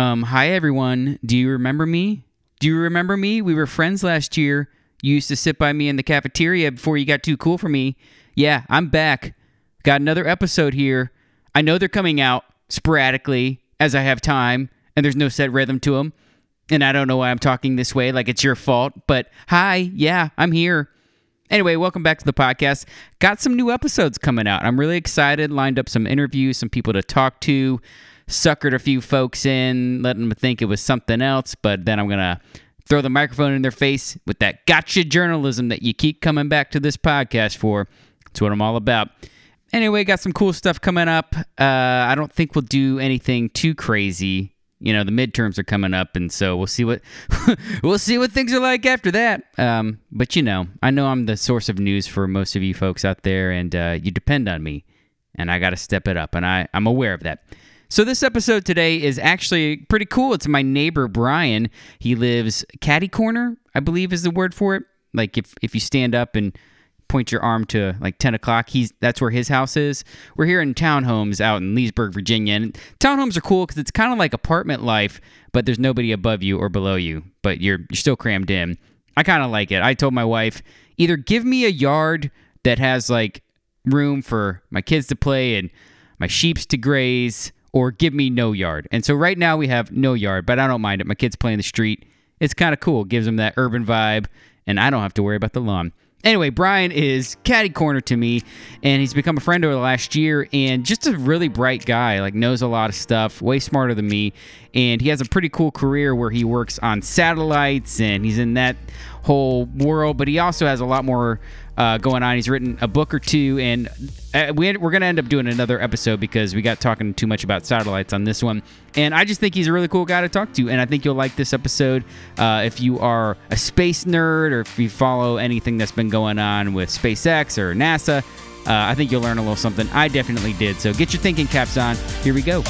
Hi, everyone. Do you remember me? Do you remember me? We were friends last year. You used to sit by me in the cafeteria before you got too cool for me. Yeah, I'm back. Got another episode here. I know they're coming out sporadically as I have time, and there's no set rhythm to them. And I don't know why I'm talking this way, like it's your fault, but hi, yeah, I'm here. Anyway, welcome back to the podcast. Got some new episodes coming out. I'm really excited. Lined up some interviews, some people to talk to. Suckered a few folks in, letting them think it was something else, but then I'm going to throw the microphone in their face with that gotcha journalism that you keep coming back to this podcast for. That's what I'm all about. Anyway, got some cool stuff coming up. I don't think we'll do anything too crazy. You know, the midterms are coming up, and so we'll see what we'll see what things are like after that. But you know, I know I'm the source of news for most of you folks out there, and you depend on me, and I got to step it up, and I'm aware of that. So this episode today is actually pretty cool. It's my neighbor Brian. He lives catty corner, I believe is the word for it. Like if you stand up and point your arm to like 10 o'clock, that's where his house is. We're here in townhomes out in Leesburg, Virginia. And townhomes are cool because it's kind of like apartment life, but there's nobody above you or below you, but you're still crammed in. I kind of like it. I told my wife, either give me a yard that has like room for my kids to play and my sheeps to graze, or give me no yard. And so right now we have no yard, but I don't mind it. My kids play in the street. It's kind of cool. It gives them that urban vibe, and I don't have to worry about the lawn. Anyway, Brian is catty corner to me, and he's become a friend over the last year, and just a really bright guy, like knows a lot of stuff, way smarter than me, and he has a pretty cool career where he works on satellites, and he's in that whole world, but he also has a lot more going on. He's written a book or two, and we're going to end up doing another episode because we got talking too much about satellites on this one, and I just think he's a really cool guy to talk to, and I think you'll like this episode if you are a space nerd or if you follow anything that's been going on with SpaceX or NASA. I think you'll learn a little something. I definitely did, so get your thinking caps on. Here we go.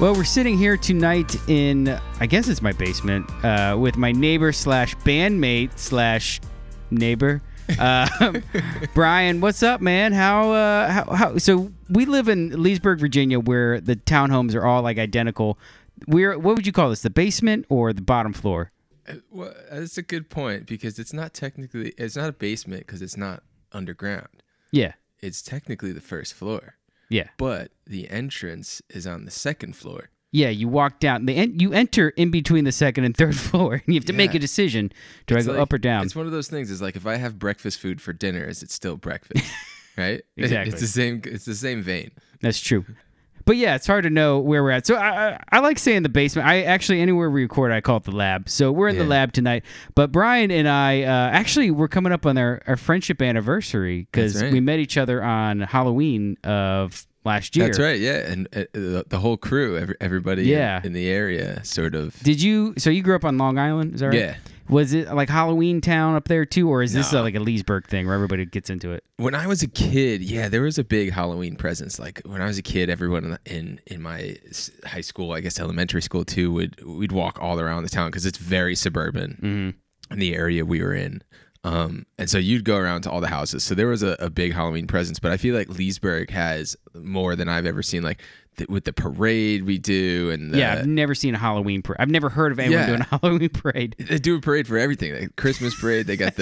Well, we're sitting here tonight in, I guess it's my basement, with my neighbor slash bandmate slash neighbor, Brian. What's up, man? How? So we live in Leesburg, Virginia, where the townhomes are all like identical. What would you call this? The basement or the bottom floor? Well, that's a good point because it's not technically, it's not a basement because it's not underground. Yeah, it's technically the first floor. Yeah, but the entrance is on the second floor. Yeah, you walk down. You enter in between the second and third floor, and you have to make a decision. Do I go like, up or down? It's one of those things. Is like if I have breakfast food for dinner, is it still breakfast? Right? Exactly. It's the same vein. That's true. But yeah, it's hard to know where we're at. So I like saying the basement. I actually, anywhere we record, I call it the lab. So we're in the lab tonight. But Brian and I, actually, we're coming up on our friendship anniversary because we met each other on Halloween of last year. That's right, yeah. And the whole crew, everybody in the area, sort of. So you grew up on Long Island, is that right? Yeah. Was it like Halloween town up there too, or is this like a Leesburg thing where everybody gets into it? When I was a kid, yeah, there was a big Halloween presence. Like when I was a kid, everyone in my high school, I guess elementary school too, we'd walk all around the town because it's very suburban in the area we were in. And so you'd go around to all the houses. So there was a big Halloween presence, but I feel like Leesburg has more than I've ever seen. Like with the parade we do, and I've never seen a Halloween parade. I've never heard of anyone doing a Halloween parade. They do a parade for everything. Like Christmas parade. They got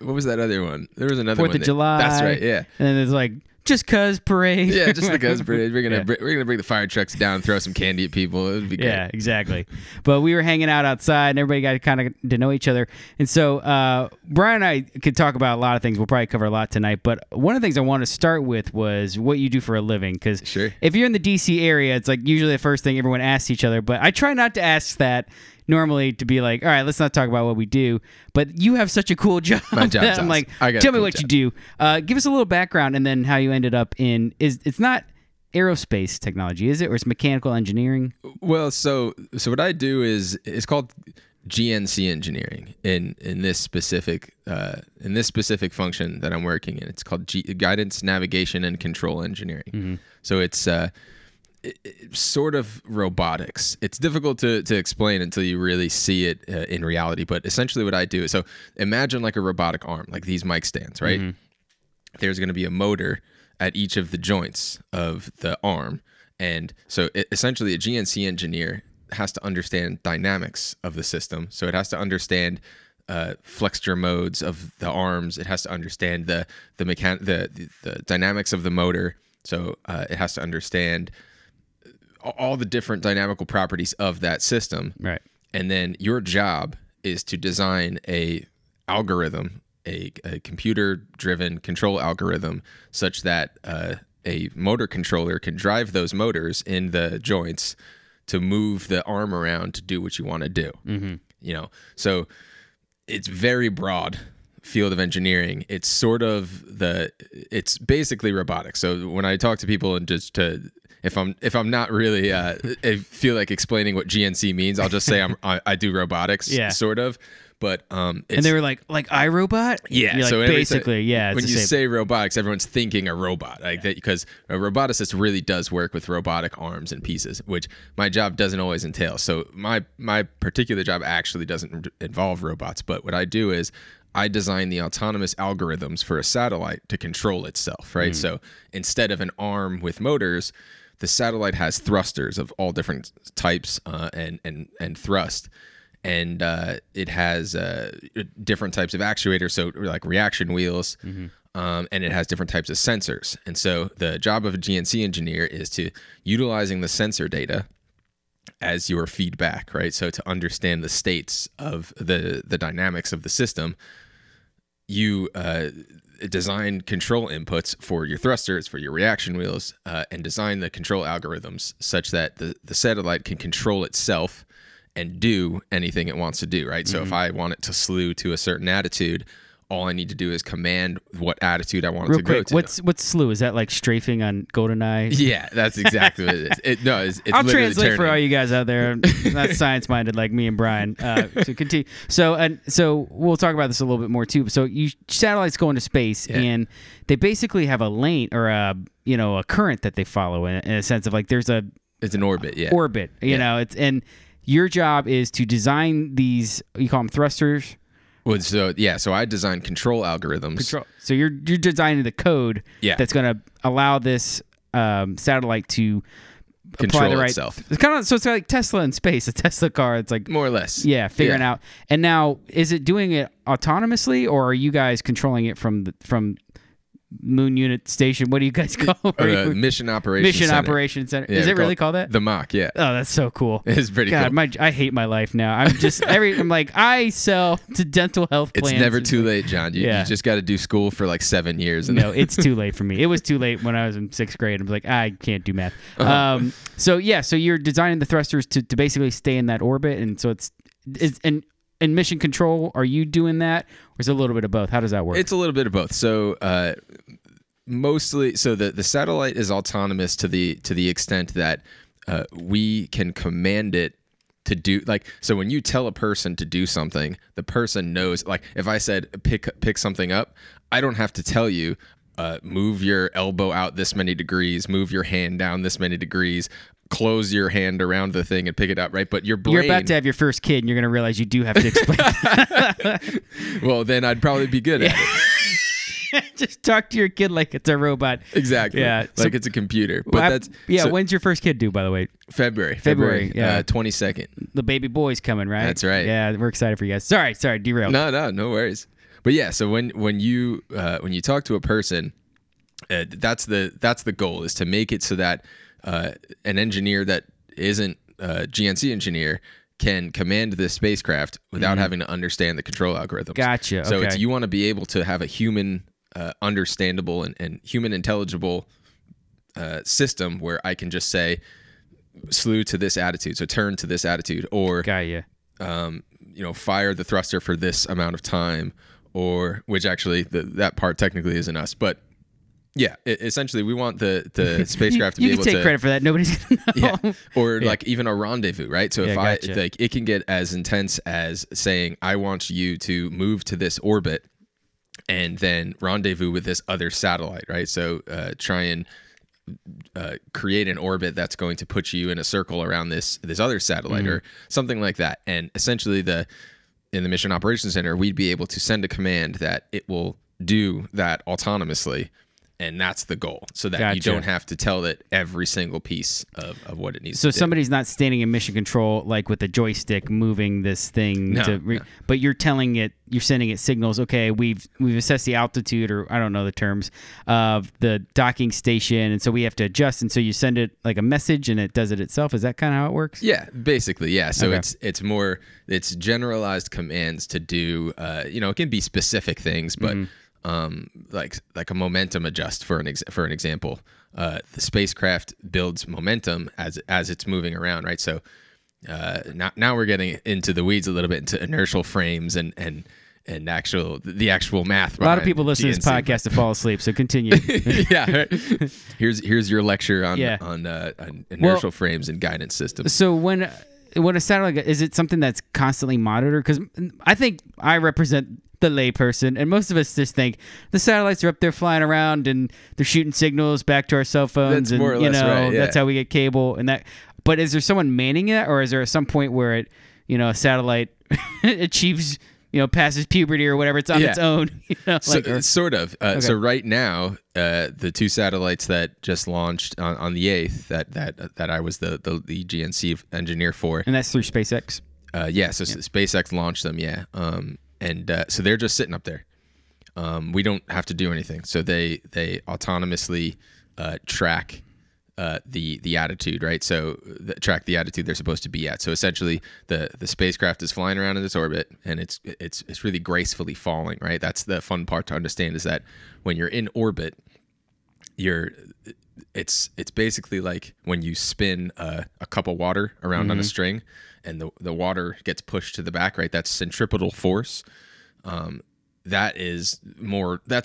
what was that other one? There was another 4th of July. That's right. Yeah. And then there's like just cuz parade. Yeah, just the cuz parade. We're gonna bring the fire trucks down, and throw some candy at people. It would be great. Yeah, exactly. But we were hanging out outside, and everybody got kind of to know each other. And so Brian and I could talk about a lot of things. We'll probably cover a lot tonight. But one of the things I want to start with was what you do for a living, because if you're in the DC area, it's like usually the first thing everyone asks each other. But I try not to ask that. Normally to be like, all right, let's not talk about what we do, but you have such a cool job. My job's awesome. I'm like, tell me what you do. Give us a little background and then how you ended up in, it's not aerospace technology, is it? Or it's mechanical engineering? Well, so what I do is, it's called GNC engineering in this specific function that I'm working in. It's called Guidance, Navigation, and Control Engineering. Mm-hmm. So it's sort of robotics. It's difficult to explain until you really see it in reality. But essentially, what I do is, so imagine like a robotic arm, like these mic stands, right? Mm-hmm. There's going to be a motor at each of the joints of the arm, and so essentially, a GNC engineer has to understand dynamics of the system. So it has to understand flexure modes of the arms. It has to understand the dynamics of the motor. So it has to understand all the different dynamical properties of that system. Right. And then your job is to design a algorithm, a computer-driven control algorithm, such that a motor controller can drive those motors in the joints to move the arm around to do what you want to do. Mm-hmm. You know, so it's very broad field of engineering. It's sort of it's basically robotics. So when I talk to people and just to, if I'm not really I feel like explaining what GNC means, I'll just say I do robotics, yeah, sort of. But it's, and they were like iRobot, yeah. So like, basically, yeah. It's when you say robotics, everyone's thinking a robot, like, yeah, that, because a roboticist really does work with robotic arms and pieces, which my job doesn't always entail. So my particular job actually doesn't involve robots. But what I do is I design the autonomous algorithms for a satellite to control itself, right? Mm. So instead of an arm with motors, the satellite has thrusters of all different types and thrust. And it has different types of actuators, so like reaction wheels, mm-hmm, and it has different types of sensors. And so the job of a GNC engineer is to utilizing the sensor data as your feedback, right? So to understand the states of the dynamics of the system, you design control inputs for your thrusters, for your reaction wheels, and design the control algorithms such that the satellite can control itself and do anything it wants to do, right? So, mm-hmm, if I want it to slew to a certain attitude, all I need to do is command what attitude I want it to go to. What's slew? Is that like strafing on GoldenEye? Yeah, that's exactly what it is. It's I'll translate turning for all you guys out there. I'm not science minded like me and Brian. So continue. So we'll talk about this a little bit more too. So satellites go into space, yeah, and they basically have a lane or a current that they follow in a sense of like there's a, it's an orbit, yeah, orbit. You, yeah, know, it's, and your job is to design these, you call them thrusters? Well, so yeah, so I design control algorithms. So you're designing the code, yeah, that's going to allow this satellite to control itself. It's kind of, so it's like Tesla in space, a Tesla car. It's like more or less. Yeah, figuring, yeah, out. And now, is it doing it autonomously, or are you guys controlling it from Moon Unit Station? What do you guys call it? Mission Operations Center. Yeah, is it really called that? The MOC, yeah. Oh, that's so cool. It's pretty cool. God, I hate my life now. I'm just, I'm like, I sell to dental health plans. It's never too late, John. You just got to do school for like 7 years. And no, it's too late for me. It was too late when I was in 6th grade. I was like, I can't do math. Uh-huh. So you're designing the thrusters to basically stay in that orbit. And so it's and mission control, are you doing that, or is it a little bit of both? How does that work? It's a little bit of both. So mostly, so the satellite is autonomous to the extent that we can command it to do, like, so when you tell a person to do something, the person knows. Like if I said pick something up, I don't have to tell you move your elbow out this many degrees, move your hand down this many degrees, close your hand around the thing and pick it up, right? But your brain, you're about to have your first kid and you're going to realize you do have to explain. Well, then I'd probably be good, yeah, at it. Just talk to your kid like it's a robot. Exactly. Yeah. Like it's a computer. But that's, yeah. So, when's your first kid due, by the way? February. Yeah. 22nd. The baby boy's coming, right? That's right. Yeah. We're excited for you guys. Sorry. Derailed. No worries. But yeah, so when you talk to a person, that's the goal, is to make it so that an engineer that isn't a GNC engineer can command this spacecraft without, mm-hmm, having to understand the control algorithms. Gotcha. So okay, you want to be able to have a human, understandable and human intelligible system where I can just say, slew to this attitude, so turn to this attitude, or fire the thruster for this amount of time, or which actually that part technically isn't us, but Yeah, essentially, we want the spacecraft to be able to... You can take credit for that. Nobody's going to know. Yeah. Or like even a rendezvous, right? So if I like, it can get as intense as saying, I want you to move to this orbit and then rendezvous with this other satellite, right? So try and create an orbit that's going to put you in a circle around this other satellite or something like that. And essentially, in the Mission Operations Center, we'd be able to send a command that it will do that autonomously. And that's the goal, so that you don't have to tell it every single piece of what it needs to do. So somebody's not standing in mission control, like with a joystick moving this thing. No. But you're telling it, you're sending it signals, okay, we've assessed the altitude, or I don't know the terms, of the docking station, and so we have to adjust, and so you send it like a message, and it does it itself. Is that kind of how it works? Yeah, basically, yeah. So it's generalized commands to do, it can be specific things, but... Mm-hmm. Like a momentum adjust for an example, the spacecraft builds momentum as it's moving around, right? So now we're getting into the weeds a little bit, into inertial frames and the actual math. A lot of people listen to this podcast to fall asleep, so continue. Yeah, right. Here's your lecture on inertial frames and guidance systems. So when a satellite, is it something that's constantly monitored? Because I think I represent the layperson, and most of us just think the satellites are up there flying around and they're shooting signals back to our cell phones, and that's how we get cable and that. But is there someone manning it, or is there some point where it, a satellite achieves, passes puberty or whatever, it's on its own? So right now, the two satellites that just launched on the 8th, that I was the GNC engineer for, and that's through SpaceX. SpaceX launched them. Yeah. So they're just sitting up there. We don't have to do anything. So they autonomously track the attitude, right? So track the attitude they're supposed to be at. So essentially, the spacecraft is flying around in this orbit, and it's really gracefully falling, right? That's the fun part to understand, is that when you're in orbit, it's basically like when you spin a cup of water around on a string, and the water gets pushed to the back, right? That's centripetal force. That's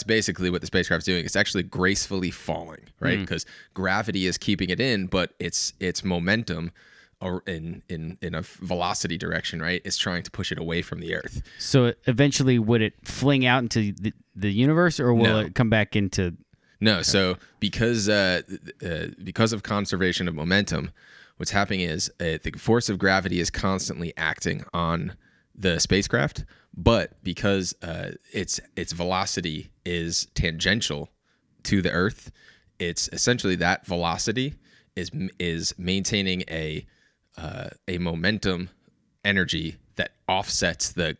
basically what the spacecraft's doing. It's actually gracefully falling, right? Because gravity is keeping it in, but its momentum, or in a velocity direction, right, is trying to push it away from the Earth. So eventually, would it fling out into the universe, or will it come back into... No, so because of conservation of momentum, what's happening is the force of gravity is constantly acting on the spacecraft, but because its velocity is tangential to the Earth, it's essentially that velocity is maintaining a momentum energy that offsets the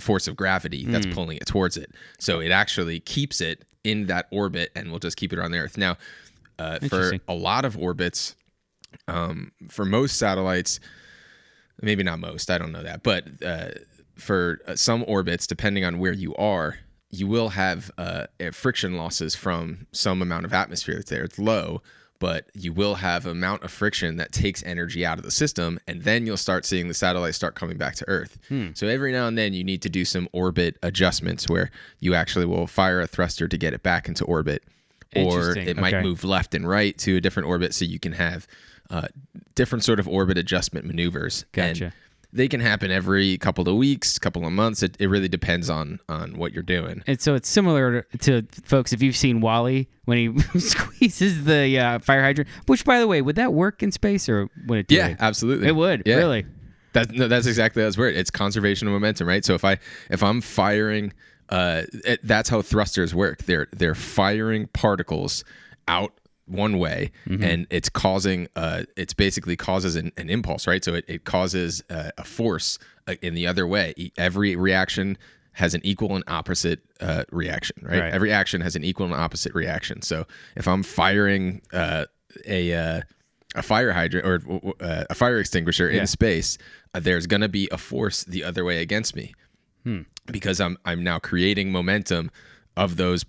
force of gravity that's pulling it towards it. So it actually keeps it in that orbit, and we'll just keep it on the Earth. Now, for a lot of orbits, for most satellites, maybe not most, I don't know that, but for some orbits, depending on where you are, you will have friction losses from some amount of atmosphere that's there. It's low, but you will have an amount of friction that takes energy out of the system, and then you'll start seeing the satellites start coming back to Earth. So every now and then you need to do some orbit adjustments where you actually will fire a thruster to get it back into orbit, or it might move left and right to a different orbit, so you can have different sort of orbit adjustment maneuvers. And they can happen every couple of weeks, couple of months. It really depends on what you're doing. And so it's similar to, folks, if you've seen WALL-E, when he squeezes the fire hydrant, which, by the way, would that work in space, or would it do it? Absolutely. It would, really. That's exactly that's weird. It's conservation of momentum, right? So if I'm firing, that's how thrusters work. They're firing particles out one way, and it's causing, it's basically causes an impulse, right? So it causes a force in the other way. Every reaction has an equal and opposite reaction, right? Every action has an equal and opposite reaction. So if I'm firing a fire hydrant or a fire extinguisher in space, there's going to be a force the other way against me because I'm now creating momentum of those,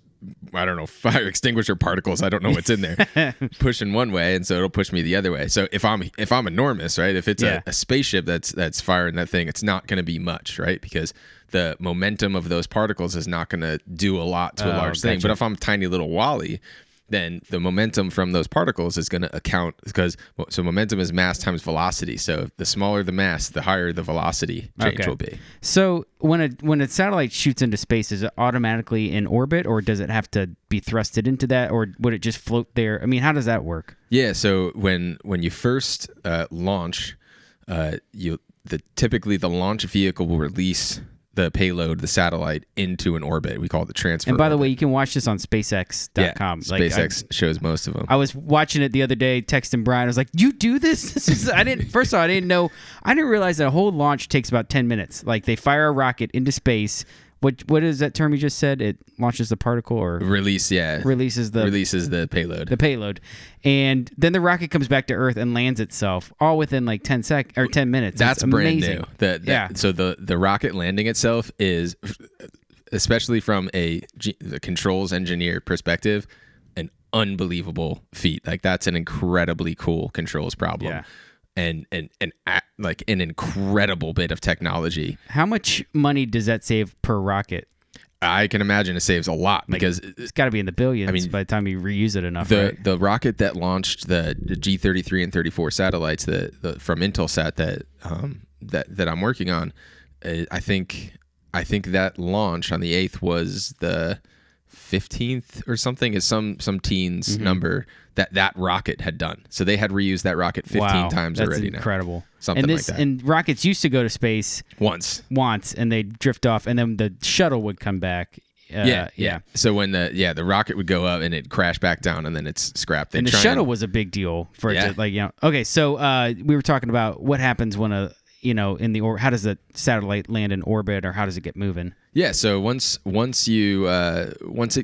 I don't know, fire extinguisher particles. I don't know what's in there, pushing one way, and so it'll push me the other way. So if I'm enormous, right? If it's a spaceship that's firing that thing, it's not going to be much, right? Because the momentum of those particles is not going to do a lot to a large thing. But if I'm tiny little WALL-E, then the momentum from those particles is going to account, because so momentum is mass times velocity. So the smaller the mass, the higher the velocity change will be. So when a satellite shoots into space, is it automatically in orbit, or does it have to be thrusted into that, or would it just float there? I mean, how does that work? Yeah. So when you first launch, typically the launch vehicle will release the payload, the satellite, into an orbit. We call it the transfer. And by the way, you can watch this on SpaceX.com. Yeah, SpaceX shows most of them. I was watching it the other day, texting Brian. I was like, "You do this? This is, First of all, I didn't realize that a whole launch takes about 10 minutes. Like they fire a rocket into space. What is that term you just said? It launches the particle or release? Yeah, releases the payload. The payload, and then the rocket comes back to Earth and lands itself, all within like 10 minutes. That's brand new. Yeah. So the rocket landing itself is, especially from the controls engineer perspective, an unbelievable feat. Like that's an incredibly cool controls problem. Yeah. And like an incredible bit of technology. How much money does that save per rocket? I can imagine it saves a lot, like, because it's got to be in the billions. I mean, by the time you reuse it enough, the rocket that launched the G33 and 34 satellites from Intelsat that I'm working on, I think that launch on the 8th was the 15th or something, is some teens number that rocket had done. So they had reused that rocket 15 times already now. That's incredible. Something like that. And rockets used to go to space once, and they'd drift off, and then the shuttle would come back. Yeah. So when the rocket would go up and it'd crash back down, and then it's scrapped. They'd and the shuttle was a big deal for it to, like, you know. Okay, so we were talking about what happens when how does the satellite land in orbit, or how does it get moving? Yeah, so once it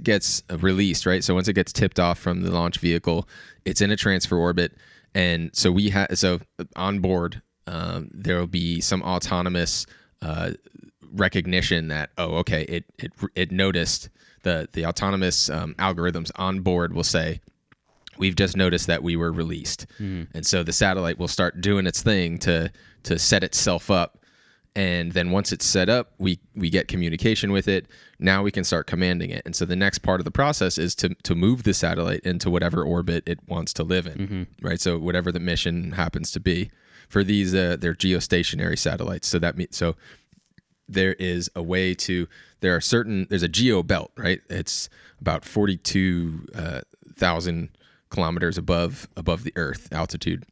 gets released, right? So once it gets tipped off from the launch vehicle, it's in a transfer orbit, and so on board there will be some autonomous recognition that it noticed the autonomous algorithms on board will say, we've just noticed that we were released. And so the satellite will start doing its thing to set itself up. And then once it's set up, we get communication with it. Now we can start commanding it. And so the next part of the process is to move the satellite into whatever orbit it wants to live in, right? So whatever the mission happens to be. For these, they're geostationary satellites. So that means, there's a geo belt, right? It's about 42,000 kilometers above the Earth altitude.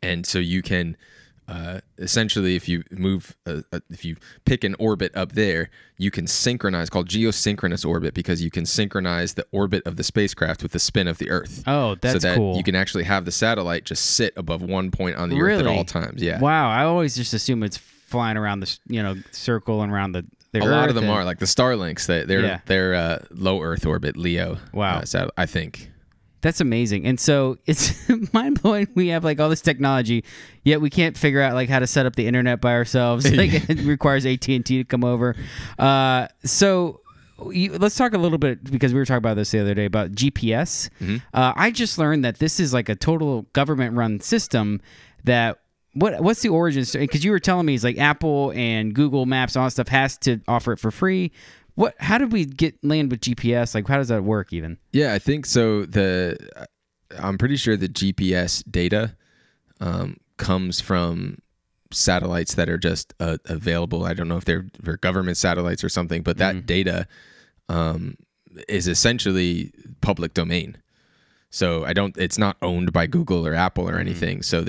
And so you can essentially, if you move, if you pick an orbit up there, you can synchronize, called geosynchronous orbit, because you can synchronize the orbit of the spacecraft with the spin of the Earth. Oh, that's cool. You can actually have the satellite just sit above one point on the Earth at all times. Yeah. Wow. I always just assume it's flying around the circle and around the Earth. A lot of them are like the Starlinks. They're low Earth orbit Leo. Wow. I think. That's amazing. And so it's mind-blowing. We have like all this technology, yet we can't figure out like how to set up the internet by ourselves. Like it requires AT&T to come over. Let's talk a little bit, because we were talking about this the other day, about GPS. I just learned that this is like a total government-run system that... What's the origin story? Because you were telling me it's like Apple and Google Maps, all that stuff has to offer it for free. How did we land with GPS? Like, how does that work even? Yeah, I think so. I'm pretty sure the GPS data comes from satellites that are just available. I don't know if they're government satellites or something, but that data is essentially public domain. So it's not owned by Google or Apple or anything. So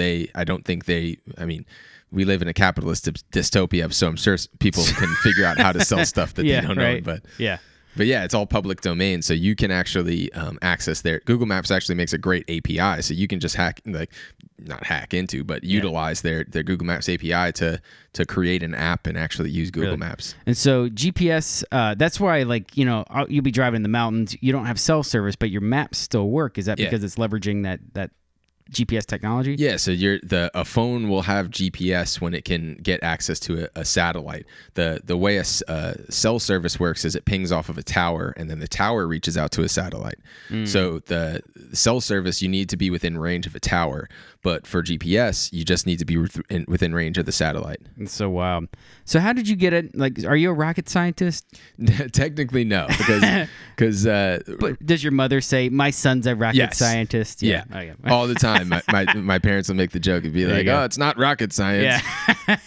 we live in a capitalist dystopia, so I'm sure people can figure out how to sell stuff that they don't own. But it's all public domain, so you can actually access their... Google Maps actually makes a great API, so you can just utilize their Google Maps API to create an app and actually use Google Maps. And so GPS, that's why, you'll be driving in the mountains, you don't have cell service, but your maps still work. Is that because it's leveraging that GPS technology? Yeah, so a phone will have GPS when it can get access to a satellite. The way a cell service works is it pings off of a tower, and then the tower reaches out to a satellite. Mm. So the cell service, you need to be within range of a tower, but for GPS, you just need to be within range of the satellite. So wow. So how did you get it? Like, are you a rocket scientist? Technically, no, because. But does your mother say, "My son's a rocket scientist"? Yeah, yeah. Oh, yeah. All the time. My parents will make the joke and be like, "Oh, it's not rocket science." Yeah.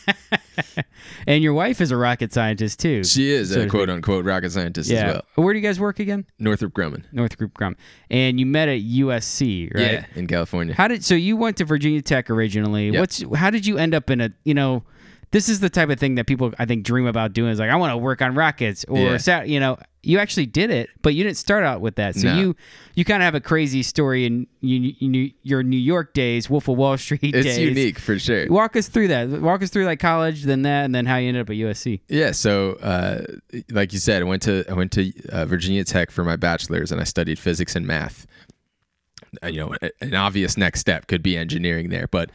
And your wife is a rocket scientist too. She is a quote-unquote rocket scientist as well. Where do you guys work again? Northrop Grumman. Northrop Grumman. And you met at USC, right? Yeah, in California. So you went to Virginia Tech originally. Yep. How did you end up in this is the type of thing that people, I think, dream about doing. Is like, I want to work on rockets or you actually did it, but you didn't start out with that. So you kind of have a crazy story in your New York days, Wolf of Wall Street days. It's unique for sure. Walk us through that. Walk us through like college, then that, and then how you ended up at USC. Yeah. So like you said, I went to Virginia Tech for my bachelor's, and I studied physics and math. An obvious next step could be engineering there, but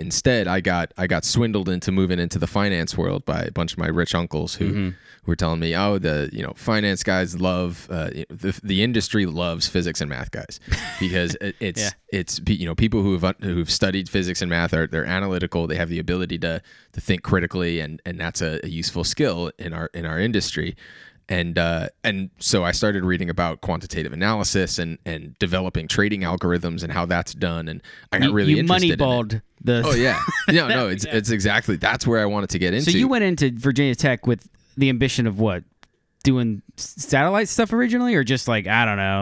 instead I got swindled into moving into the finance world by a bunch of my rich uncles who were telling me, oh, the finance guys love the industry loves physics and math guys because it's people who've studied physics and math they're analytical, they have the ability to think critically, and that's a useful skill in our industry. And so I started reading about quantitative analysis and developing trading algorithms and how that's done, and I got really interested in it. You moneyballed the... Oh, yeah. No, it's exactly... That's where I wanted to get into. So you went into Virginia Tech with the ambition of what? Doing satellite stuff originally, or just like, I don't know.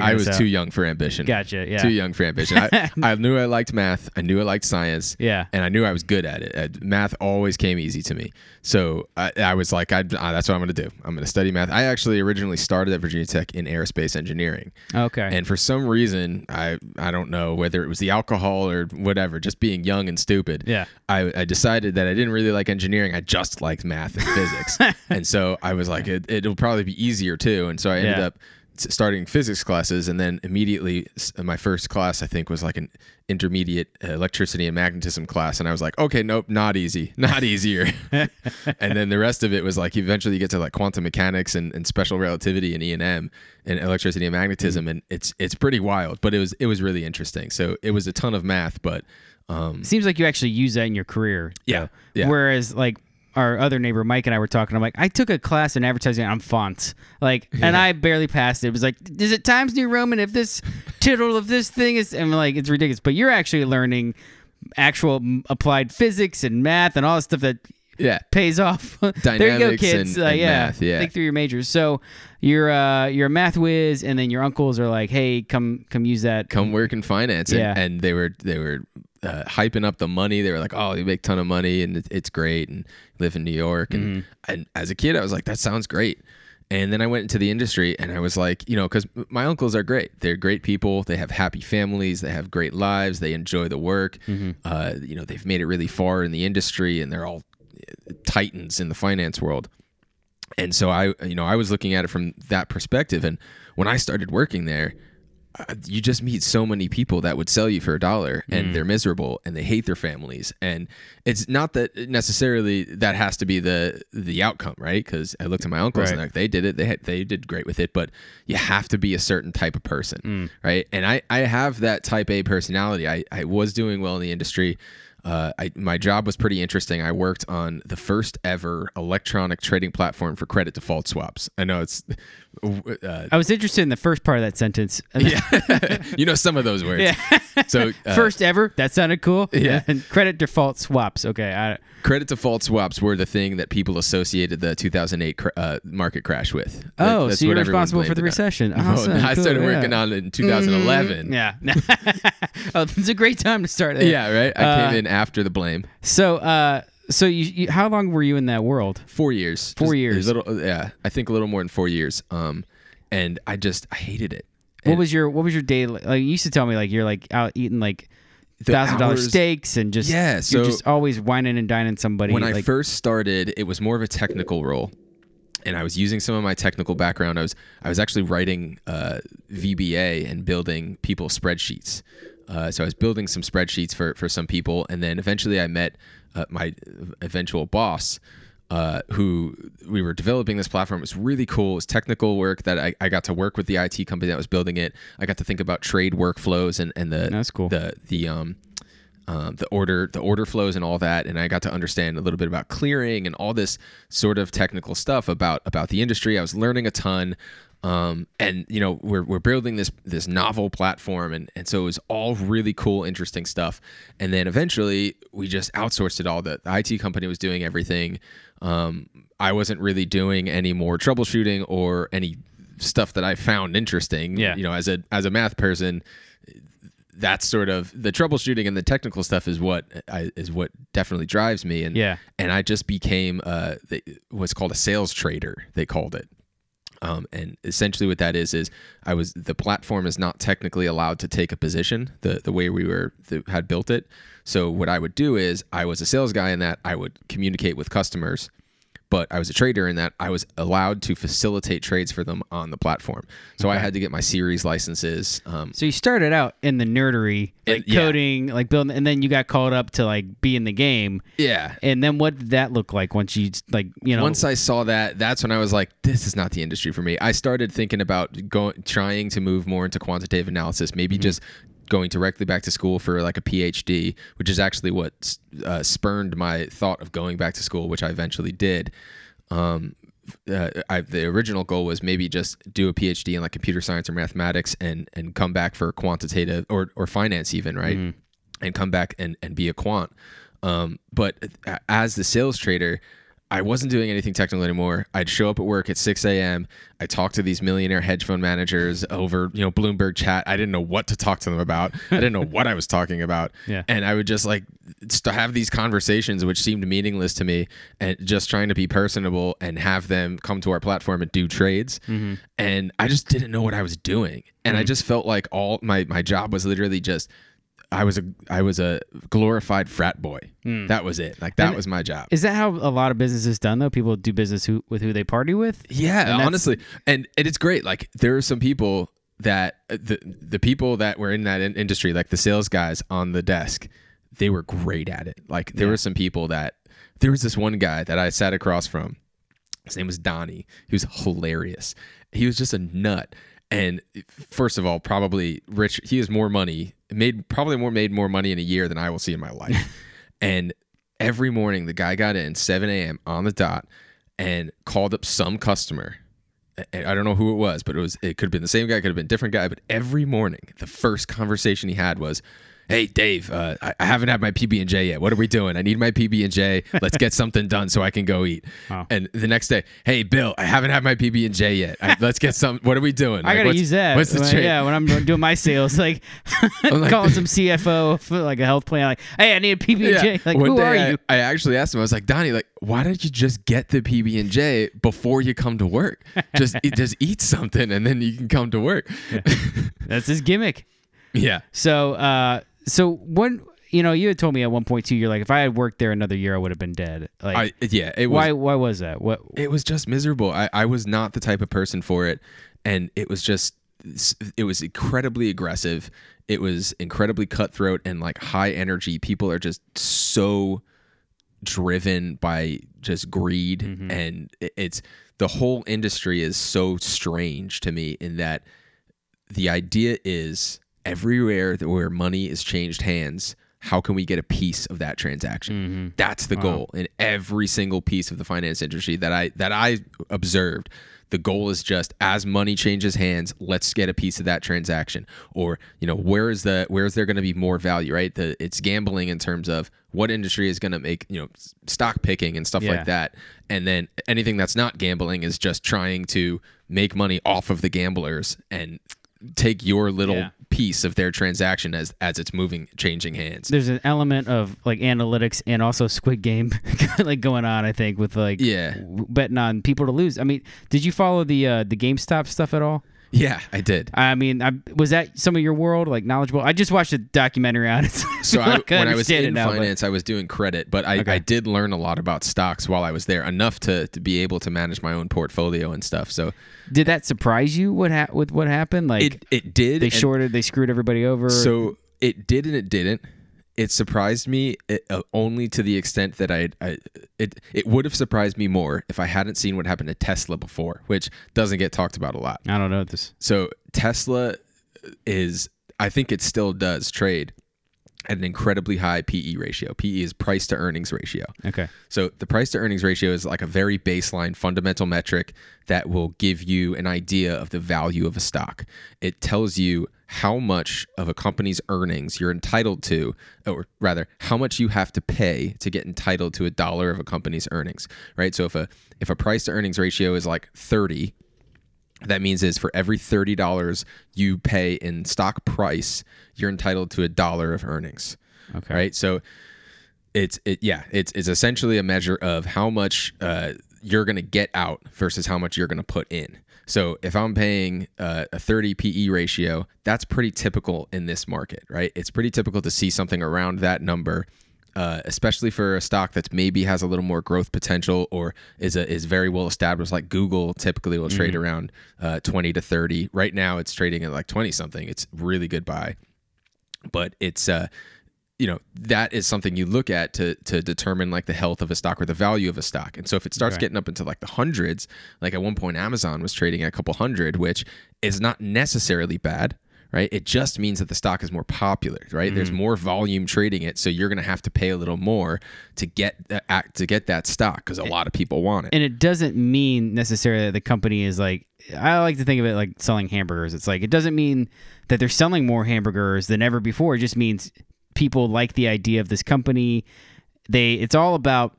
I was too young for ambition. Gotcha. Yeah. Too young for ambition. I knew I liked math. I knew I liked science. Yeah. And I knew I was good at it. Math always came easy to me. So I was like, that's what I'm going to do. I'm going to study math. I actually originally started at Virginia Tech in aerospace engineering. Okay. And for some reason, I don't know whether it was the alcohol or whatever, just being young and stupid. Yeah. I decided that I didn't really like engineering. I just liked math and physics. And so I was like, it'll probably be easier too. And so I ended up starting physics classes, and then immediately my first class, I think, was like an intermediate electricity and magnetism class. And I was like, okay, nope, not easy, not easier. And then the rest of it was like, eventually you get to like quantum mechanics and special relativity and E&M and electricity and magnetism. And it's pretty wild, but it was really interesting. So it was a ton of math, but seems like you actually use that in your career. Yeah. Yeah. Whereas like, our other neighbor, Mike, and I were talking. I'm like, I took a class in advertising on fonts. Like, and I barely passed it. It was like, is it Times New Roman if this tittle of this thing is... And like, it's ridiculous. But you're actually learning actual applied physics and math and all the stuff that pays off. Dynamics there you go, kids. And math, think through your majors. So you're a math whiz, and then your uncles are like, hey, come use that. Come work in finance. Yeah. And they were hyping up the money. They were like, oh, you make a ton of money and it's great, and live in New York, and as a kid I was like, that sounds great. And then I went into the industry, and I was like, because my uncles are great, they're great people, they have happy families, they have great lives, they enjoy the work, they've made it really far in the industry, and they're all titans in the finance world. And so I was looking at it from that perspective, and when I started working there, you just meet so many people that would sell you for $1, and they're miserable and they hate their families. And it's not that necessarily that has to be the outcome, right? Because I looked at my uncles and like, they did it. They did great with it, but you have to be a certain type of person, right? And I have that type A personality. I was doing well in the industry. My job was pretty interesting. I worked on the first ever electronic trading platform for credit default swaps. I know it's... I was interested in the first part of that sentence. Yeah. Some of those words. Yeah. So first ever, that sounded cool. Yeah. And credit default swaps. Okay. Credit default swaps were the thing that people associated the 2008 market crash with. Oh, so you're responsible for the recession. Awesome. No, cool. I started working on it in 2011. Yeah. Oh, it's a great time to start. There. Yeah, right? I came in after the blame. So, so how long were you in that world? 4 years. I think a little more than 4 years. And I hated it. And what was your day like? Like, you used to tell me like you're like out eating like $1,000 steaks and just so you're just always whining and dining somebody. When I first started, it was more of a technical role, and I was using some of my technical background. I was actually writing VBA and building people spreadsheets. So I was building some spreadsheets for some people, and then eventually I met my eventual boss, who we were developing this platform. It was really cool. It was technical work that I got to work with the IT company that was building it. I got to think about trade workflows and the That's cool. The order flows and all that, and I got to understand a little bit about clearing and all this sort of technical stuff about the industry. I was learning a ton, and you know, we're building this novel platform, and so it was all really cool, interesting stuff. And then eventually, we just outsourced it all. The IT company was doing everything. I wasn't really doing any more troubleshooting or any stuff that I found interesting. Yeah. You know, as a math person, that's sort of the troubleshooting and the technical stuff is what definitely drives me. And yeah. And I just became what's called a sales trader, they called it. And essentially what that is the platform is not technically allowed to take a position the way we had built it. So what I would do is I was a sales guy in that I would communicate with customers, but I was a trader in that I was allowed to facilitate trades for them on the platform. So I had to get my series licenses. So you started out in the nerdery, coding, building, and then you got called up to be in the game. Yeah. And then what did that look like once you Once I saw that, that's when I was like, this is not the industry for me. I started thinking about trying to move more into quantitative analysis, maybe just going directly back to school for a PhD, which is actually what spurned my thought of going back to school, which I eventually did. The original goal was maybe just do a PhD in computer science or mathematics and come back for quantitative or finance even, right? Mm-hmm. And come back and be a quant. But as the sales trader, I wasn't doing anything technical anymore. I'd show up at work at 6 a.m. I talked to these millionaire hedge fund managers over, Bloomberg chat. I didn't know what to talk to them about. I didn't know what I was talking about. Yeah. And I would just have these conversations, which seemed meaningless to me, and just trying to be personable and have them come to our platform and do trades. Mm-hmm. And I just didn't know what I was doing. And I just felt like all my job was literally just I was a glorified frat boy. That was it. That was my job. Is that how a lot of business is done, though? People do business with who they party with? Yeah, and honestly. And it's great. There are some people that the people that were in that industry, the sales guys on the desk, they were great at it. There were some people that... There was this one guy that I sat across from. His name was Donnie. He was hilarious. He was just a nut. And first of all, probably rich. He has more money. Made more money in a year than I will see in my life. And every morning, the guy got in 7 a.m. on the dot and called up some customer. I don't know who it was, but it could have been the same guy, could have been a different guy. But every morning, the first conversation he had was, "Hey Dave, I haven't had my PB&J yet. What are we doing? I need my PB&J. Let's get something done so I can go eat." Oh. And the next day, "Hey Bill, I haven't had my PB&J yet. Let's get some. What are we doing? I gotta use that. What's the trade?" Yeah, when I'm doing my sales, calling some CFO for a health plan, "Hey, I need a PB&J." Yeah. Who are you? I actually asked him. I was like, "Donnie, why don't you just get the PB&J before you come to work? Just eat something and then you can come to work." Yeah. That's his gimmick. Yeah. So when you had told me at 1.2, you're if I had worked there another year, I would have been dead. Why was that? What? It was just miserable. I was not the type of person for it, and it was incredibly aggressive. It was incredibly cutthroat and high energy. People are just so driven by just greed, and it's the whole industry is so strange to me in that the idea is, everywhere where money is changed hands, how can we get a piece of that transaction? That's the goal in every single piece of the finance industry that I observed. The goal is just, as money changes hands, let's get a piece of that transaction. Or, where is there going to be more value, right? It's gambling in terms of what industry is going to make, stock picking and stuff like that. And then anything that's not gambling is just trying to make money off of the gamblers and take your little piece of their transaction as it's changing hands. There's an element of analytics and also Squid Game going on, I think, with betting on people to lose. I mean, did you follow the GameStop stuff at all? Yeah, I did. I mean, was that some of your world, knowledgeable? I just watched a documentary on it. So when I was in finance, I was doing credit, but I did learn a lot about stocks while I was there, enough to be able to manage my own portfolio and stuff. So did that surprise you? What happened? It did. They screwed everybody over. So it did and it didn't. It surprised me only to the extent that it would have surprised me more if I hadn't seen what happened to Tesla before, which doesn't get talked about a lot. I don't know this. So Tesla is, I think it still does trade at an incredibly high PE ratio. PE is price to earnings ratio. Okay. So the price to earnings ratio is like a very baseline fundamental metric that will give you an idea of the value of a stock. It tells you how much of a company's earnings you're entitled to, or rather, how much you have to pay to get entitled to a dollar of a company's earnings, right? So if a price to earnings ratio is like 30, that means is for every $30 you pay in stock price, you're entitled to a dollar of earnings. Okay. Right? So it's essentially a measure of how much you're going to get out versus how much you're going to put in. So if I'm paying a 30 PE ratio, that's pretty typical in this market, right? It's pretty typical to see something around that number, especially for a stock that maybe has a little more growth potential or is very well established. Like Google typically will trade around 20 to 30. Right now it's trading at like 20 something. It's really good buy, but it's you know, that is something you look at to determine like the health of a stock or the value of a stock. And so if it starts getting up into like the hundreds, like at one point Amazon was trading at a couple hundred, which is not necessarily bad, right? It just means that the stock is more popular, right? There's more volume trading it, so you're going to have to pay a little more to get that stock because a lot of people want it. And it doesn't mean necessarily that the company is like, I like to think of it like selling hamburgers. It's like, it doesn't mean that they're selling more hamburgers than ever before. It just means people like the idea of this company. It's all about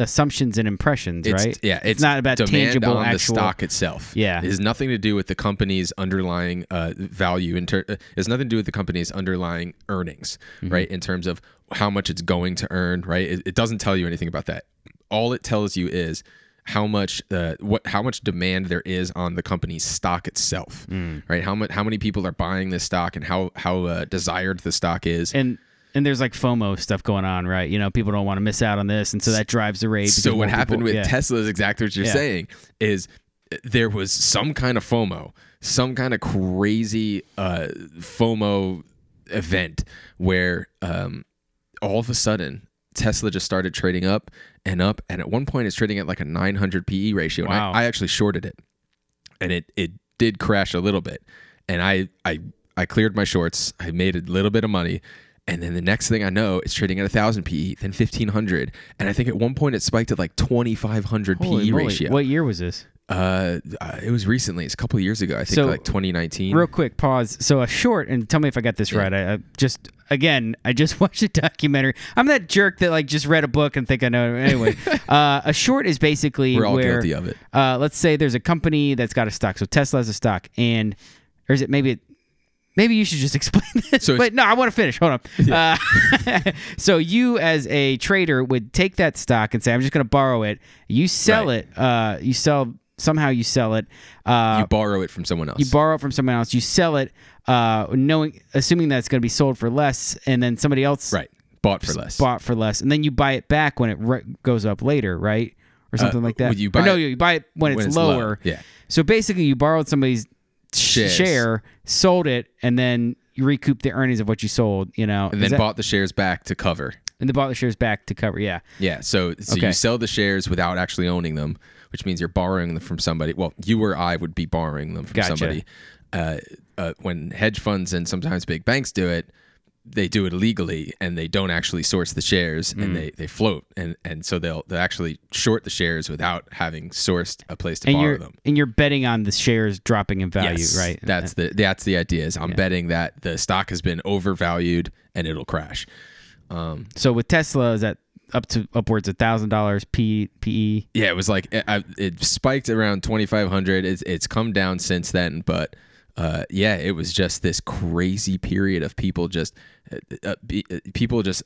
assumptions and impressions, right? It's not about tangible on actual the stock itself. Yeah, it has nothing to do with the company's underlying value. It has nothing to do with the company's underlying earnings, right? In terms of how much it's going to earn, right? It doesn't tell you anything about that. All it tells you is how much demand there is on the company's stock itself, right? How many people are buying this stock and how desired the stock is. And there's like FOMO stuff going on, right? You know, people don't want to miss out on this, and so that drives the rate. So what happened with Tesla is exactly what you're saying, is there was some kind of FOMO, some kind of crazy FOMO event where all of a sudden Tesla just started trading up and up, and at one point it's trading at like a 900 PE ratio. Wow. And I actually shorted it, and it did crash a little bit, and I cleared my shorts. I made a little bit of money. And then the next thing I know, it's trading at 1,000 PE, then 1,500. And I think at one point it spiked at like 2,500 PE ratio. What year was this? It was recently. It's a couple of years ago. I think so, like 2019. Real quick, pause. So a short, and tell me if I got this right. I just watched a documentary. I'm that jerk that like just read a book and think I know. Anyway, a short is basically we're all guilty of it. Let's say there's a company that's got a stock. So Tesla has a stock, and or is it maybe it? Maybe you should just explain this. So but no, I want to finish. Hold on. Yeah. So you as a trader would take that stock and say, I'm just going to borrow it. You sell it. You sell it. You borrow it from someone else. You sell it, assuming that it's going to be sold for less, and then somebody else bought for less. And then you buy it back when it goes up later, right? Or something like that. You buy it when it's lower. Yeah. So basically you borrowed somebody's share, sold it, and then you recoup the earnings of what you sold, you know. And then bought the shares back to cover. Yeah. Yeah, so you sell the shares without actually owning them, which means you're borrowing them from somebody. Well, you or I would be borrowing them from somebody. When hedge funds and sometimes big banks do it, they do it illegally, and they don't actually source the shares, and they float, and so they'll actually short the shares without having sourced a place to borrow them. And you're betting on the shares dropping in value, right? That's the idea. Is I'm betting that the stock has been overvalued and it'll crash. So with Tesla, is that upwards of $1,000 PE? Yeah, it was like it spiked around 2,500. It's come down since then, but. It was just this crazy period of people just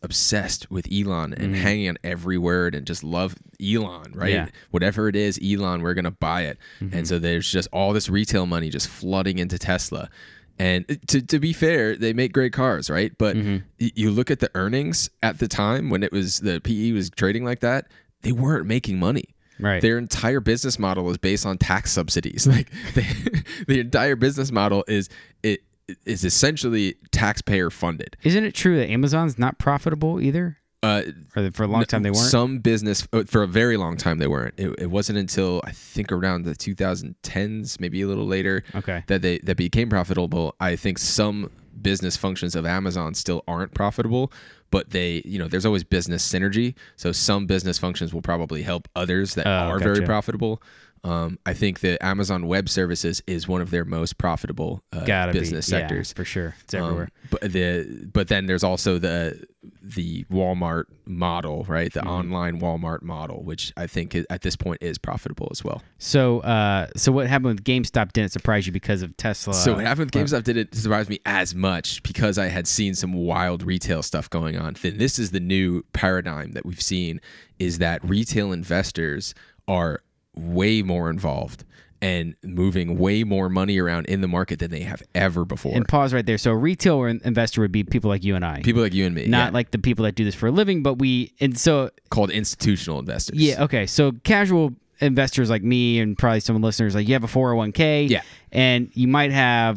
obsessed with Elon and hanging on every word and just love Elon, right? Yeah. Whatever it is, Elon, we're going to buy it. And so there's just all this retail money just flooding into Tesla. And to be fair, they make great cars, right? But you look at the earnings at the time when it was the PE was trading like that, they weren't making money. Right. Their entire business model is based on tax subsidies. Like the entire business model is it is essentially taxpayer funded. Isn't it true that Amazon's not profitable either? For a long time they weren't. Some business for a very long time they weren't. It wasn't until I think around the 2010s, maybe a little later, okay, that became profitable. I think some business functions of Amazon still aren't profitable, but they, you know, there's always business synergy. So some business functions will probably help others that are gotcha. Very profitable. I think that Amazon Web Services is one of their most profitable business sectors, for sure. It's everywhere. But then there's also the Walmart model, right? The online Walmart model, which I think at this point is profitable as well. So what happened with GameStop didn't surprise you because of Tesla? So what happened with GameStop didn't surprise me as much because I had seen some wild retail stuff going on. Then this is the new paradigm that we've seen, is that retail investors are way more involved and moving way more money around in the market than they have ever before. And pause right there. So a retail investor would be people like you and I. People like you and me. Not like the people that do this for a living, but called institutional investors. Yeah, okay. So casual investors like me and probably some listeners, like you have a 401k. Yeah. And you might not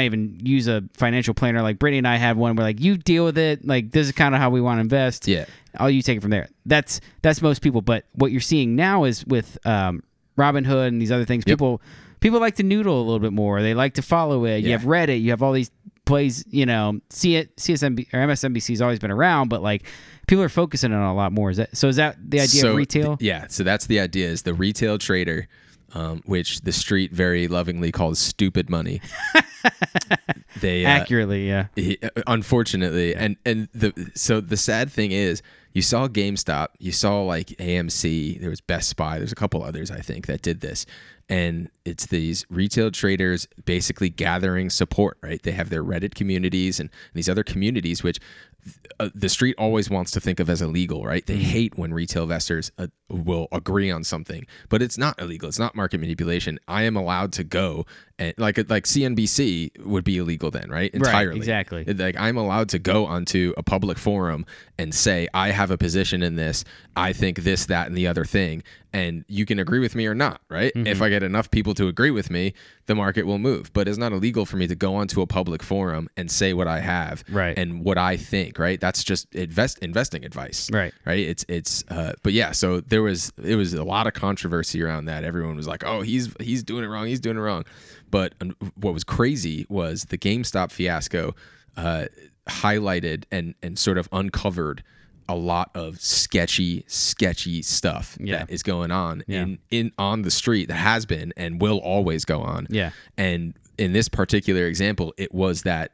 even use a financial planner. Like Brittany and I had one where like you deal with it. Like this is kind of how we want to invest. Yeah. You take it from there. That's most people. But what you're seeing now is with Robinhood and these other things, people like to noodle a little bit more. They like to follow it. Yeah. You have Reddit. You have all these plays. You know, CSNBC or MSNBC has always been around, but like people are focusing on it a lot more. Is that the idea of retail? Yeah. So that's the idea, is the retail trader, which the street very lovingly calls stupid money. They accurately, unfortunately, so the sad thing is, you saw GameStop, you saw like AMC, there was Best Buy, there's a couple others I think that did this, and it's these retail traders basically gathering support, right? They have their Reddit communities and these other communities, which the street always wants to think of as illegal, right? They hate when retail investors will agree on something, but it's not illegal. It's not market manipulation. I am allowed to go, and like CNBC would be illegal then, right? Entirely. Right, exactly. Like I'm allowed to go onto a public forum and say, I have a position in this. I think this, that, and the other thing. And you can agree with me or not, right? Mm-hmm. If I get enough people to agree with me, the market will move. But it's not illegal for me to go onto a public forum and say what I have, right, and what I think, right? That's just investing advice, right? Right? So it was a lot of controversy around that. Everyone was like, "Oh, he's doing it wrong. He's doing it wrong." But what was crazy was the GameStop fiasco highlighted and sort of uncovered a lot of sketchy stuff that is going on on the street, that has been and will always go on. Yeah. And in this particular example, it was that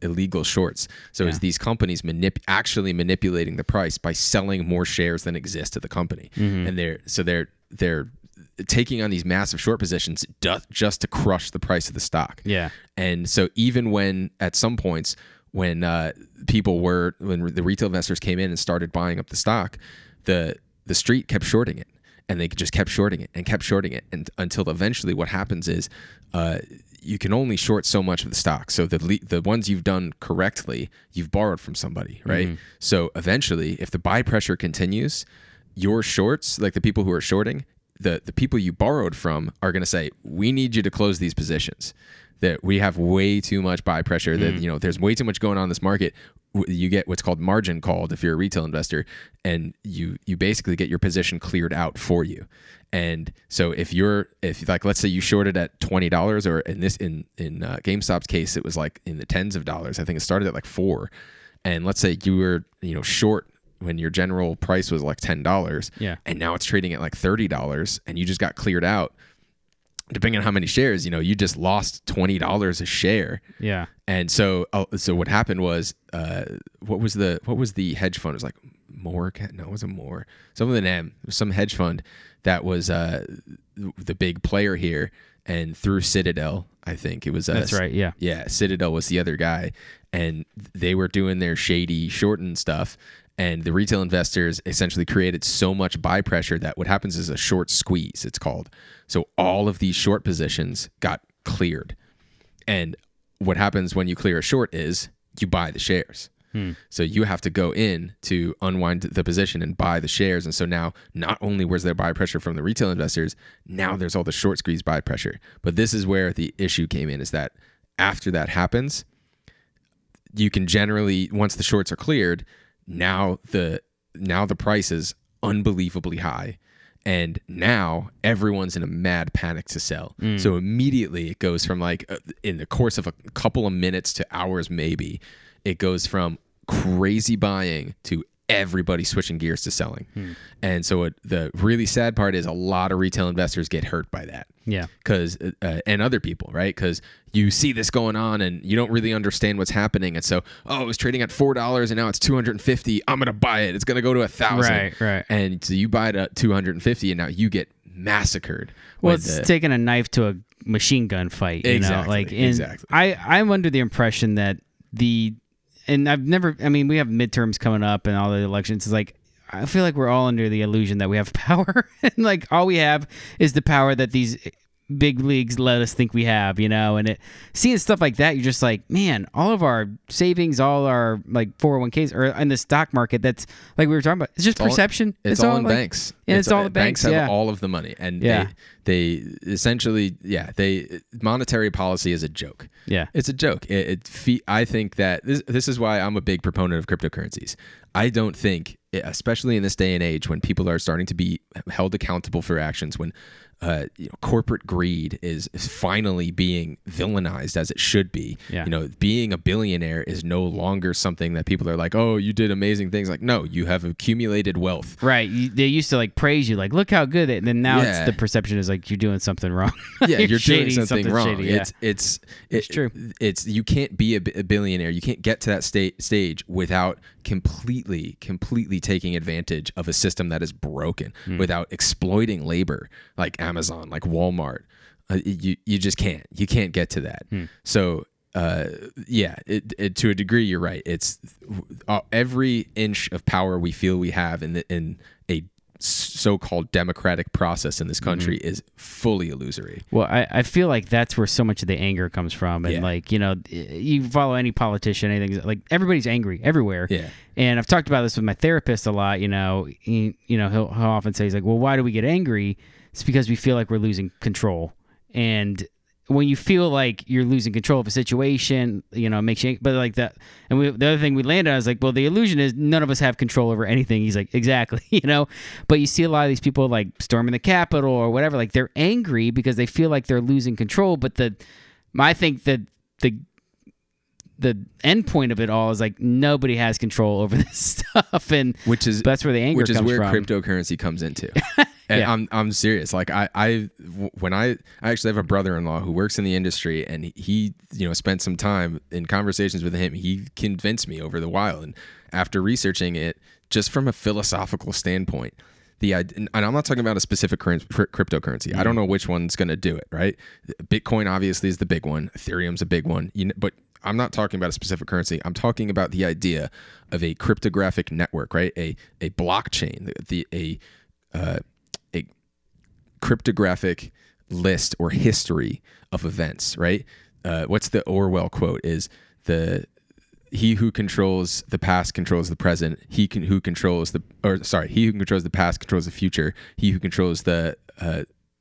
illegal shorts. So it's these companies actually manipulating the price by selling more shares than exist to the company. Mm-hmm. And they're taking on these massive short positions just to crush the price of the stock. Yeah. And so even when at some points, when the retail investors came in and started buying up the stock, the street kept shorting it, and they just kept shorting it, and until eventually, what happens is you can only short so much of the stock. So the ones you've done correctly, you've borrowed from somebody, right? Mm-hmm. So eventually, if the buy pressure continues, your shorts, like the people who are shorting, the people you borrowed from are going to say, "We need you to close these positions. That we have way too much buy pressure, that there's way too much going on in this market." You get what's called margin called if you're a retail investor, and you basically get your position cleared out for you. And so if let's say you shorted at $20, or in GameStop's case it was like in the tens of dollars. I think it started at like $4, and let's say you were short when your general price was like $10, and now it's trading at like $30, and you just got cleared out. Depending on how many shares, you just lost $20 a share. Yeah. And so what happened was, what was the hedge fund? It was like Moore. No, it wasn't Moore. Some hedge fund that was the big player here, and through Citadel, I think it was. That's right. Yeah. Yeah. Citadel was the other guy, and they were doing their shady shorting stuff. And the retail investors essentially created so much buy pressure that what happens is a short squeeze, it's called. So all of these short positions got cleared. And what happens when you clear a short is you buy the shares. So you have to go in to unwind the position and buy the shares. And so now not only was there buy pressure from the retail investors, now there's all the short squeeze buy pressure. But this is where the issue came in, is that after that happens, you can generally, once the shorts are cleared, now the price is unbelievably high. And now everyone's in a mad panic to sell. So immediately it goes from like, in the course of a couple of minutes to hours maybe, it goes from crazy buying to everybody switching gears to selling. And so the really sad part is a lot of retail investors get hurt by that. Yeah. Because, and other people, right? Because you see this going on and you don't really understand what's happening. And so, oh, it was trading at $4 and now it's $250. I'm going to buy it. It's going to go to $1,000. Right, right. And so you buy it at $250 and now you get massacred. Well, it's taking a knife to a machine gun fight. Exactly. I'm under the impression that I mean, we have midterms coming up and all the elections. It's like, I feel like we're all under the illusion that we have power. And like, all we have is the power that these big leagues let us think we have, you know? And seeing stuff like that, you're just like, man, all of our savings, all our like 401ks or in the stock market, that's like we were talking about. It's just perception. It's all in banks. And it's all the banks. Banks have all of the money. And they essentially, monetary policy is a joke. Yeah. It's a joke. I think that this is why I'm a big proponent of cryptocurrencies. I don't think, especially in this day and age when people are starting to be held accountable for actions, when corporate greed is finally being villainized as it should be. Yeah. You know, being a billionaire is no longer something that people are like, oh, you did amazing things. Like, no, you have accumulated wealth. Right. They used to like praise you, like, look how good it. And then now it's the perception is like, you're doing something wrong. You're doing something wrong. Shady, yeah. It's true. You can't be a billionaire. You can't get to that stage without completely taking advantage of a system that is broken, without exploiting labor, like Amazon, like Walmart. You just can't. You can't get to that. So to a degree, you're right. It's every inch of power we feel we have in a so-called democratic process in this country is fully illusory. Well, I feel like that's where so much of the anger comes from. And like, you know, you follow any politician, anything, like everybody's angry everywhere. Yeah. And I've talked about this with my therapist a lot. You know, he'll often say, he's like, well, why do we get angry? It's because we feel like we're losing control. And when you feel like you're losing control of a situation, you know, it makes you angry. But like that, and the other thing we landed on is like, well, the illusion is none of us have control over anything. He's like, exactly, you know. But you see a lot of these people like storming the Capitol or whatever, like they're angry because they feel like they're losing control. But I think that the end point of it all is like nobody has control over this stuff, and that's where the anger comes from. Which is where cryptocurrency comes into. And I'm serious. Like I actually have a brother-in-law who works in the industry, and he, you know, spent some time in conversations with him. He convinced me over the while, and after researching it, just from a philosophical standpoint, and I'm not talking about a specific cryptocurrency. I don't know which one's going to do it. Right? Bitcoin obviously is the big one. Ethereum's a big one. You know, but I'm not talking about a specific currency. I'm talking about the idea of a cryptographic network, right? A blockchain, a cryptographic list or history of events, right? What's the Orwell quote? Is he who controls the past controls the present. He who controls the past controls the future. He who controls the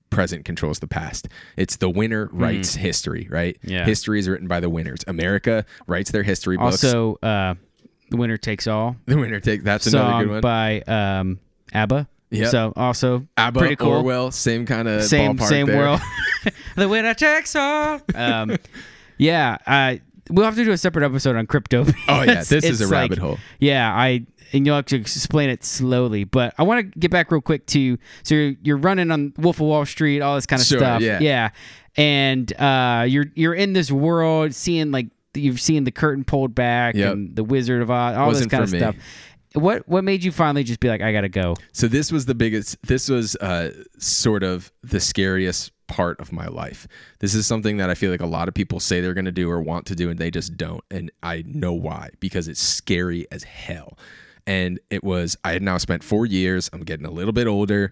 present controls the past. It's the winner writes history, right? Yeah. History is written by the winners. America writes their history books. Also, The Winner Takes All. That's another good one. By ABBA. Yeah. So also ABBA, pretty cool. Orwell, same kind of ballpark. Same there. World. The Winner Takes All. We'll have to do a separate episode on crypto. Oh yeah, this is a rabbit hole. Yeah, and you'll have to explain it slowly, but I want to get back real quick to, so you're running on Wolf of Wall Street, all this kind of stuff. Yeah. And you're in this world seeing like, you've seen the curtain pulled back and the Wizard of Oz, all Wasn't this kind of me. Stuff. What made you finally just be like, I gotta go? So this was sort of the scariest part of my life. This is something that I feel like a lot of people say they're gonna do or want to do, and they just don't. And I know why, because it's scary as hell. And I had now spent 4 years. I'm getting a little bit older.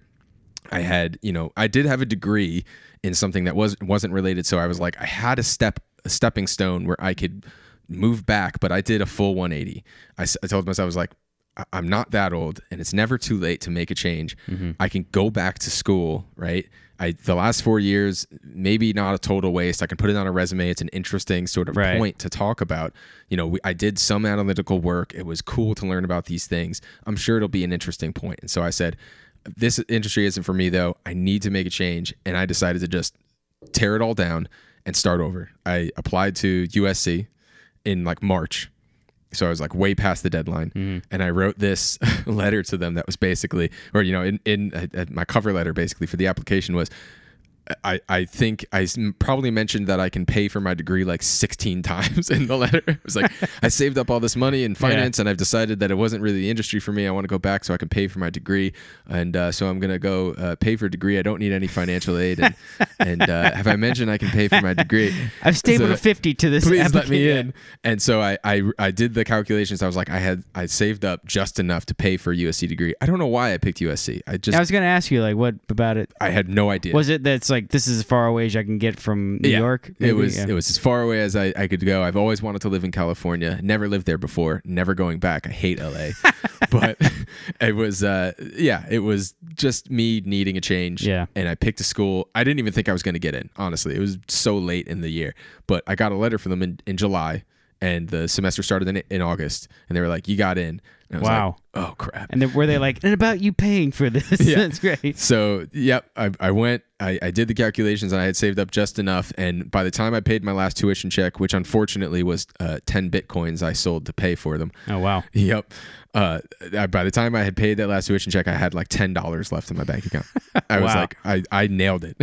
I had, I did have a degree in something that wasn't related. So I was like, I had a stepping stone where I could move back, but I did a full 180. I told myself, I was like, I'm not that old, and it's never too late to make a change. Mm-hmm. I can go back to school, right? The last 4 years, maybe not a total waste. I can put it on a resume. It's an interesting sort of point to talk about. You know, I did some analytical work. It was cool to learn about these things. I'm sure it'll be an interesting point. And so I said, this industry isn't for me, though. I need to make a change. And I decided to just tear it all down and start over. I applied to USC in like March. So I was like way past the deadline. Mm-hmm. And I wrote this letter to them that was basically, or, you know, my cover letter basically for the application was, I think I probably mentioned that I can pay for my degree like 16 times in the letter. It was like, I saved up all this money in finance and I've decided that it wasn't really the industry for me. I want to go back so I can pay for my degree. And so I'm going to go pay for a degree. I don't need any financial aid. And, and have I mentioned I can pay for my degree? I've stapled a 50 to this. Please let me in. And so I did the calculations. I was like, I saved up just enough to pay for a USC degree. I don't know why I picked USC. I was going to ask you, like, what about it? I had no idea. Was it that it's like, this is as far away as I can get from New York? Maybe? It was as far away as I could go. I've always wanted to live in California. Never lived there before. Never going back. I hate LA. But it was, it was just me needing a change. Yeah. And I picked a school. I didn't even think I was going to get in, honestly. It was so late in the year. But I got a letter from them in July. And the semester started in August. And they were like, you got in. And I was like, oh, crap. And then were they like, and about you paying for this? Yeah. That's great. So, I went, I did the calculations, and I had saved up just enough. And by the time I paid my last tuition check, which unfortunately was 10 Bitcoins I sold to pay for them. Oh, wow. Yep. By the time I had paid that last tuition check, I had like $10 left in my bank account. I was like, I nailed it.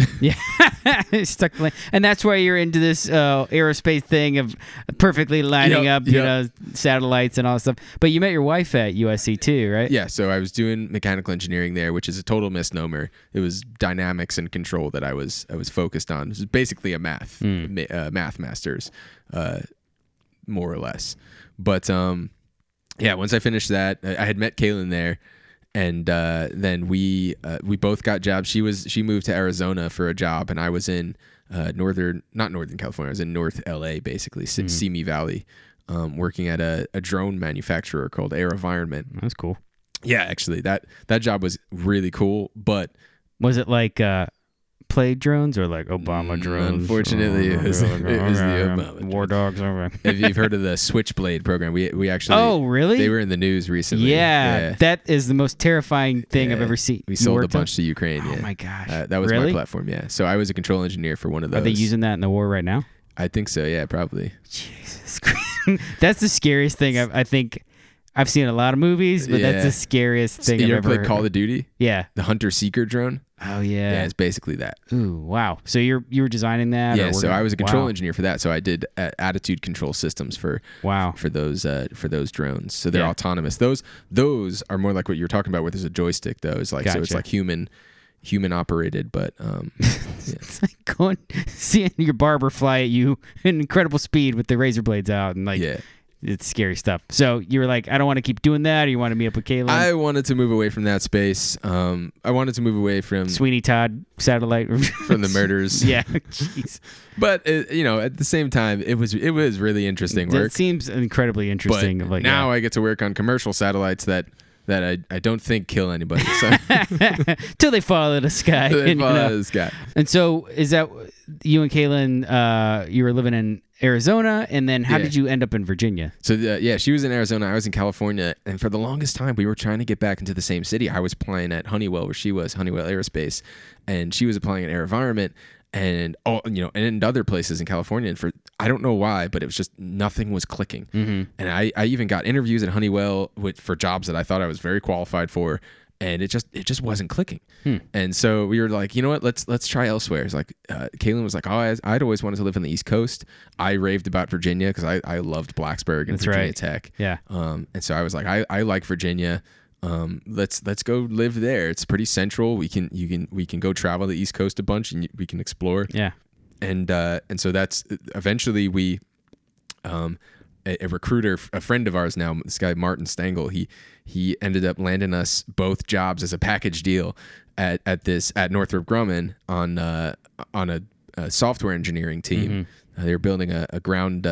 Stuck. And that's why you're into this aerospace thing of perfectly lining up, you know, satellites and all that stuff. But you met your wife at USC too, right? Yeah, so I was doing mechanical engineering there, which is a total misnomer. It was dynamics and control that I was focused on. It was basically a math master's, more or less. But once I finished that, I had met Kaylin there, and then we both got jobs. She moved to Arizona for a job, and I was in not Northern California. I was in North LA, basically Simi Valley. Working at a drone manufacturer called AeroVironment. That's cool. Yeah, actually, that job was really cool. But was it like play drones or like Obama drones? Unfortunately, it was the Obama war dogs. If you've heard of the Switchblade program, we actually. Oh, really? They were in the news recently. Yeah, that is the most terrifying thing I've ever seen. We sold a bunch to Ukraine. Oh my gosh, that was my platform. Yeah, so I was a control engineer for one of those. Are they using that in the war right now? I think so. Yeah, probably. Jesus Christ. That's the scariest thing. I think I've seen a lot of movies, but that's the scariest thing I've ever heard. You ever played Call of Duty? Yeah. The Hunter Seeker drone? Oh, yeah. Yeah, it's basically that. Ooh, wow. So you were designing that? Yeah, I was a control engineer for that. So I did attitude control systems for those drones. So they're autonomous. Those are more like what you were talking about where there's a joystick, though. It's like, so it's like human operated, but it's like seeing your barber fly at you in incredible speed with the razor blades out, and like it's scary stuff. So you were like, I don't want to keep doing that, or you want to meet up with Kaylin? I wanted to move away from that space. I wanted to move away from Sweeney Todd satellite from the murders. Yeah, jeez. But at the same time, it was really interesting work. It seems incredibly interesting. But like now I get to work on commercial satellites that I don't think kill anybody. So. Till they fall out of the sky. They fall out of the sky. And so is that you and Kaylin, you were living in Arizona, and then how did you end up in Virginia? So she was in Arizona, I was in California, and for the longest time we were trying to get back into the same city. I was applying at Honeywell where she was, Honeywell Aerospace, and she was applying at AeroVironment. And and other places in California, and for I don't know why, but it was just nothing was clicking. Mm-hmm. And I even got interviews at Honeywell for jobs that I thought I was very qualified for, and it just wasn't clicking. Hmm. And so we were like, you know what, let's try elsewhere. It's like Kaylin was like, I'd always wanted to live on the East Coast. I raved about Virginia because I loved Blacksburg and Virginia Tech. Yeah. And so I was like, I like Virginia. Let's go live there. It's pretty central. We can go travel the East Coast a bunch, and we can explore. Yeah. And so that's eventually we, a recruiter, a friend of ours now, this guy, Martin Stengel, he ended up landing us both jobs as a package deal at Northrop Grumman on a software engineering team. Mm-hmm. They were building a ground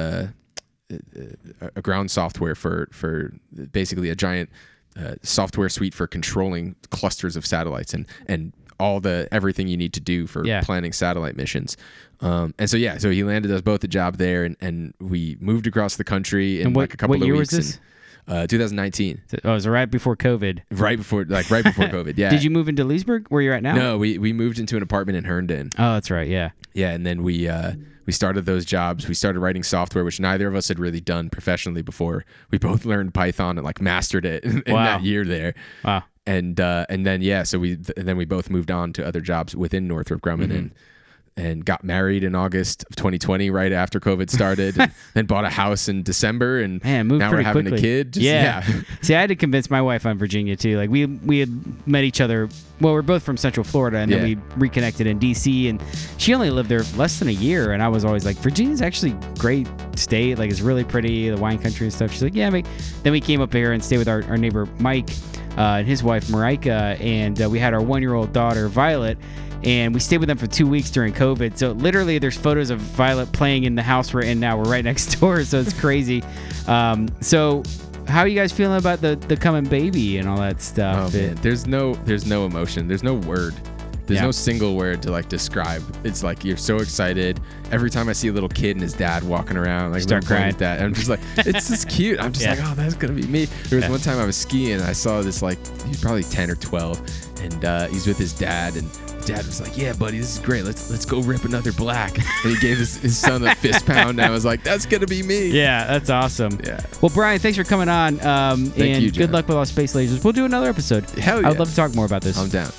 software for basically a giant software suite for controlling clusters of satellites and all the everything you need to do for planning satellite missions. And so so he landed us both a job there, and we moved across the country in like a couple of weeks. What year was this? 2019. Oh, it was right before COVID. Right before COVID. Yeah. Did you move into Leesburg, where you're at now? No, we moved into an apartment in Herndon. Oh, that's right. Yeah. Yeah, and then we started those jobs. We started writing software, which neither of us had really done professionally before. We both learned Python and like mastered it in that year there. Wow. And then so we both moved on to other jobs within Northrop Grumman and got married in August of 2020, right after COVID started, and then bought a house in December, and now we're having a kid. See, I had to convince my wife on Virginia too. Like we had met each other. Well, we're both from Central Florida, and then we reconnected in DC, and she only lived there less than a year, and I was always like, Virginia's actually a great state. Like, it's really pretty, the wine country and stuff. She's like, yeah, mate. Then we came up here and stayed with our neighbor Mike and his wife Marika, and we had our 1-year-old daughter Violet. And we stayed with them for 2 weeks during COVID. So literally there's photos of Violet playing in the house we're in now. We're right next door, so it's crazy. So how are you guys feeling about the coming baby and all that stuff? Oh, man. There's no emotion. There's no word. There's no single word to like describe. It's like you're so excited. Every time I see a little kid and his dad walking around, like start crying. Dad, and I'm just like, it's just cute. I'm just like, oh, that's gonna be me. There was one time I was skiing. And I saw this like he's probably 10 or 12, and he's with his dad, and Dad was like, yeah, buddy, this is great. Let's go rip another black. And he gave his son a fist pound. And I was like, that's going to be me. Yeah, that's awesome. Yeah. Well, Brian, thanks for coming on. Thank you, John. Good luck with all space lasers. We'll do another episode. Hell yeah. I'd love to talk more about this. I'm down.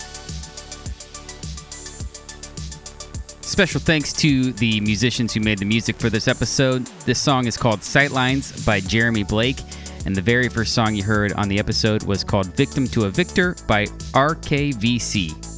Special thanks to the musicians who made the music for this episode. This song is called Sightlines by Jeremy Blake. And the very first song you heard on the episode was called Victim to a Victor by RKVC.